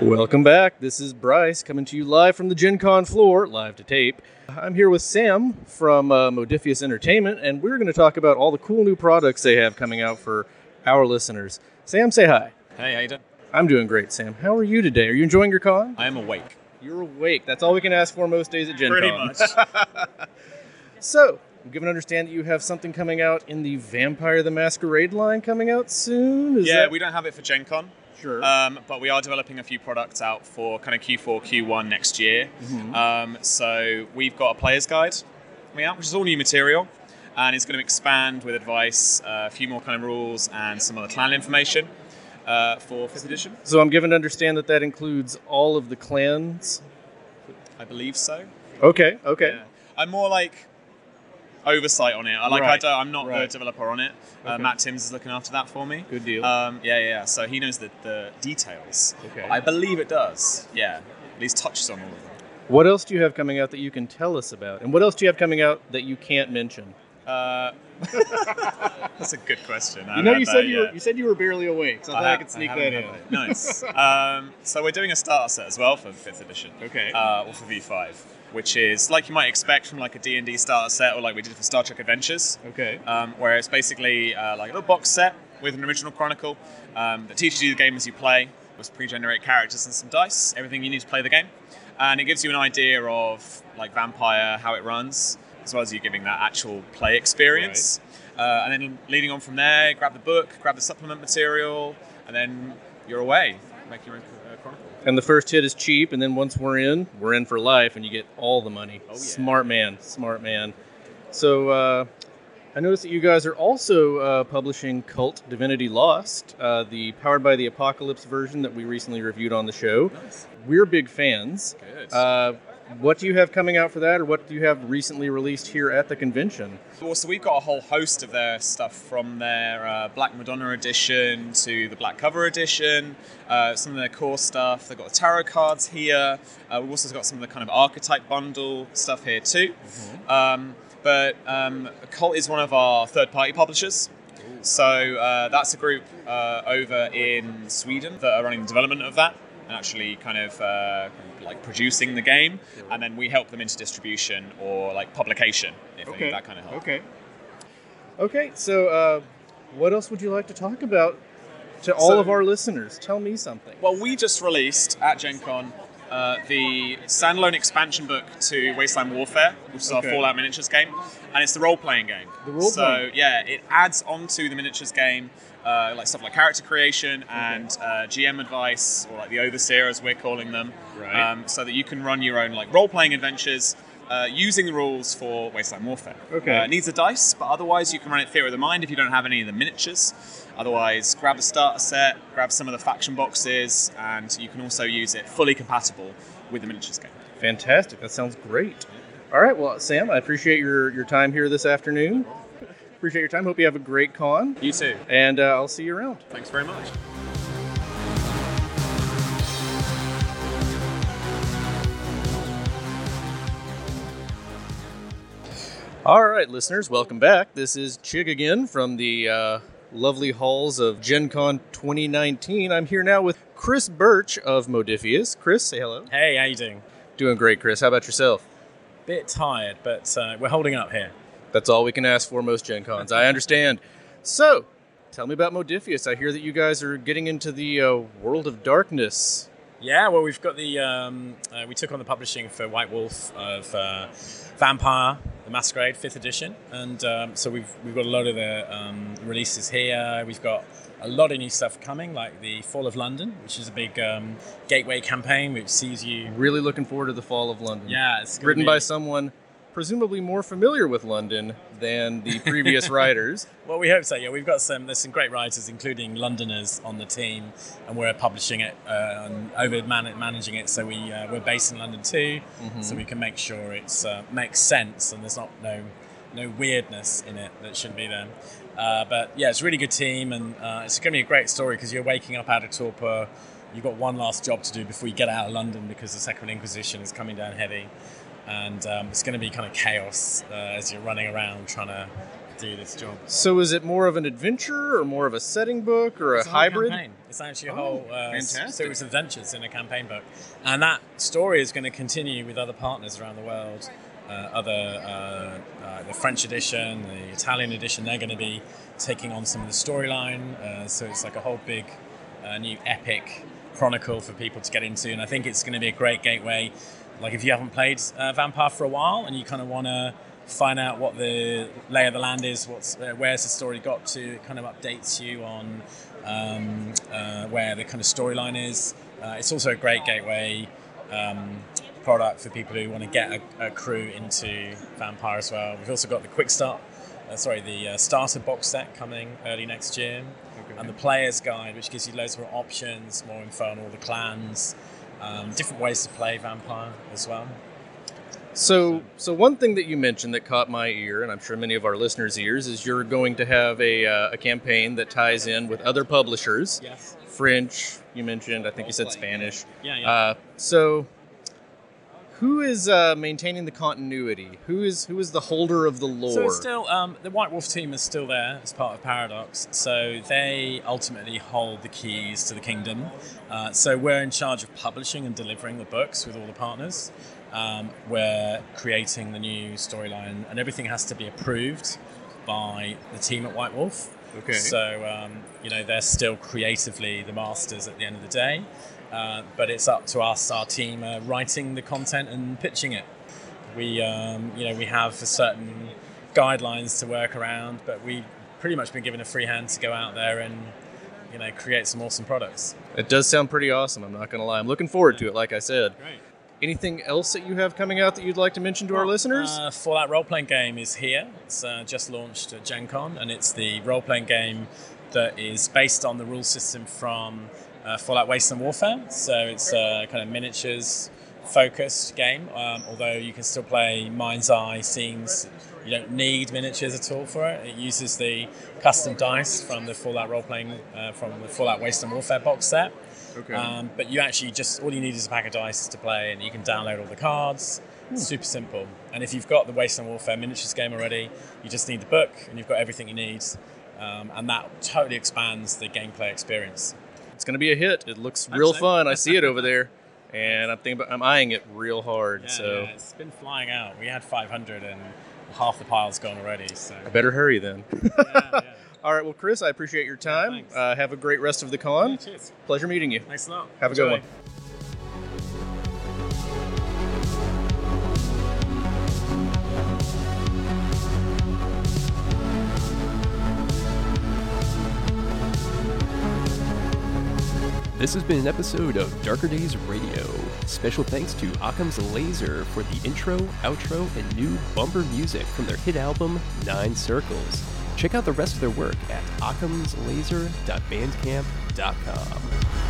Welcome back. This is Bryce coming to you live from the Gen Con floor, live to tape. I'm here with Sam from Modiphius Entertainment, and we're going to talk about all the cool new products they have coming out for our listeners. Sam, say hi. Hey, how you doing? I'm doing great, Sam. How are you today? Are you enjoying your con? I am awake. You're awake. That's all we can ask for most days at Gen Con. Pretty much. So, I'm given to understand that you have something coming out in the Vampire: The Masquerade line coming out soon? We don't have it for Gen Con. Sure. But we are developing a few products out for kind of Q4, Q1 next year. Mm-hmm. So we've got a player's guide coming out, which is all new material. And it's going to expand with advice, a few more kind of rules, and some other clan information for 5th edition. So I'm given to understand that that includes all of the clans? I believe so. Okay. Yeah. I'm more like oversight on it. I'm not the developer on it. Okay. Matt Timms is looking after that for me. Good deal. So he knows the details. Okay. I believe it does. Yeah. At least touches on all of them. What else do you have coming out that you can tell us about? And what else do you have coming out that you can't mention? That's a good question. You said you were barely awake, so I could sneak that in. Nice. So we're doing a starter set as well for 5th edition. Okay. Or for V5, which is like you might expect from like a D&D starter set or like we did for Star Trek Adventures. Okay. Where it's basically like a little box set with an original chronicle that teaches you the game as you play. It pre-generate characters and some dice, everything you need to play the game. And it gives you an idea of like Vampire, how it runs, as well as you giving that actual play experience. Right. And then leading on from there, grab the book, grab the supplement material, and then you're away. Make your own chronicle. And the first hit is cheap, and then once we're in for life, and you get all the money. Oh, yeah. Smart man. So I noticed that you guys are also publishing Cult Divinity Lost, the Powered by the Apocalypse version that we recently reviewed on the show. Nice. We're big fans. Good. What do you have coming out for that, or what do you have recently released here at the convention? Well, so we've got a whole host of their stuff, from their Black Madonna edition to the Black Cover edition, some of their core stuff. They've got the tarot cards here. We've also got some of the kind of archetype bundle stuff here too. Mm-hmm. But Cult is one of our third-party publishers. Ooh. So that's a group over in Sweden that are running the development of that. And actually kind of like producing the game, and then we help them into distribution or like publication if they need that kind of help. Okay. So what else would you like to talk about to all of our listeners? Tell me something. Well, we just released at Gen Con the standalone expansion book to Wasteland Warfare, which is our Fallout miniatures game, and it's the role-playing game. It adds onto the miniatures game. Like stuff like character creation and GM advice, or like the overseer as we're calling them, right. So that you can run your own like role-playing adventures using the rules for Wasteland Warfare. Okay. It needs a dice, but otherwise you can run it Theory of the Mind if you don't have any of the miniatures. Otherwise, grab a starter set, grab some of the faction boxes, and you can also use it fully compatible with the miniatures game. Fantastic. That sounds great. All right. Well, Sam, I appreciate your time here this afternoon. Appreciate your time. Hope you have a great con. You too. And I'll see you around. Thanks very much. All right, listeners, welcome back. This is Chig again from the lovely halls of Gen Con 2019. I'm here now with Chris Birch of Modiphius. Chris, say hello. Hey, how you doing? Doing great, Chris. How about yourself? Bit tired, but we're holding up here. That's all we can ask for most Gen Cons. I understand. So, tell me about Modiphius. I hear that you guys are getting into the world of darkness. Yeah, well, we've got the... we took on the publishing for White Wolf of Vampire, The Masquerade Fifth Edition. And so we've got a lot of the releases here. We've got a lot of new stuff coming, like the Fall of London, which is a big gateway campaign, which sees you... Really looking forward to the Fall of London. Yeah, it's written by someone... presumably more familiar with London than the previous writers. Well, we hope so. Yeah, we've got there's some great writers, including Londoners, on the team, and we're publishing it, managing it. So we're based in London too, mm-hmm. so we can make sure it makes sense and there's no weirdness in it that shouldn't be there. But yeah, it's a really good team, and it's going to be a great story because you're waking up out of torpor. You've got one last job to do before you get out of London because the Second Inquisition is coming down heavy. And it's going to be kind of chaos as you're running around trying to do this job. So is it more of an adventure or more of a setting book or a hybrid? Campaign. It's actually a whole series of adventures in a campaign book. And that story is going to continue with other partners around the world. The French edition, the Italian edition, they're going to be taking on some of the storyline. So it's like a whole big new epic chronicle for people to get into. And I think it's going to be a great gateway. Like if you haven't played Vampire for a while and you kind of want to find out what the lay of the land is, where's the story got to, it kind of updates you on where the kind of storyline is. It's also a great gateway product for people who want to get a crew into Vampire as well. We've also got the starter box set coming early next year, and the player's guide, which gives you loads more options, more info on all the clans, different ways to play Vampire as well. So one thing that you mentioned that caught my ear, and I'm sure many of our listeners' ears, is you're going to have a campaign that ties in with other publishers. Yes. French, you mentioned. I think you said Spanish. Yeah. So, who is maintaining the continuity? Who is the holder of the lore? So it's still the White Wolf team is still there as part of Paradox. So they ultimately hold the keys to the kingdom. So we're in charge of publishing and delivering the books with all the partners. We're creating the new storyline, and everything has to be approved by the team at White Wolf. Okay. So, they're still creatively the masters at the end of the day, but it's up to us, our team, writing the content and pitching it. We, we have certain guidelines to work around, but we've pretty much been given a free hand to go out there and create some awesome products. It does sound pretty awesome, I'm not going to lie. I'm looking forward to it, like I said. Great. Anything else that you have coming out that you'd like to mention to our listeners? Fallout role-playing game is here. It's just launched at Gen Con, and it's the role-playing game that is based on the rule system from Fallout: Wasteland Warfare. So it's a kind of miniatures-focused game, although you can still play Mind's Eye scenes. You don't need miniatures at all for it. It uses the custom dice from the Fallout role-playing from the Fallout: Wasteland Warfare box set. Okay. But you actually all you need is a pack of dice to play, and you can download all the cards. It's super simple. And if you've got the Wasteland Warfare miniatures game already, you just need the book, and you've got everything you need. And that totally expands the gameplay experience. It's going to be a hit. It looks real fun. I see it over there, and I'm eyeing it real hard. Yeah, so yeah, it's been flying out. We had 500, and half the pile's gone already. So I better hurry then. Yeah. All right, well, Chris, I appreciate your time. Yeah, have a great rest of the con. Yeah, cheers. Pleasure meeting you. Thanks a lot. Have Enjoy. A good one. This has been an episode of Darker Days Radio. Special thanks to Occam's Laser for the intro, outro, and new bumper music from their hit album, Nine Circles. Check out the rest of their work at occamslaser.bandcamp.com.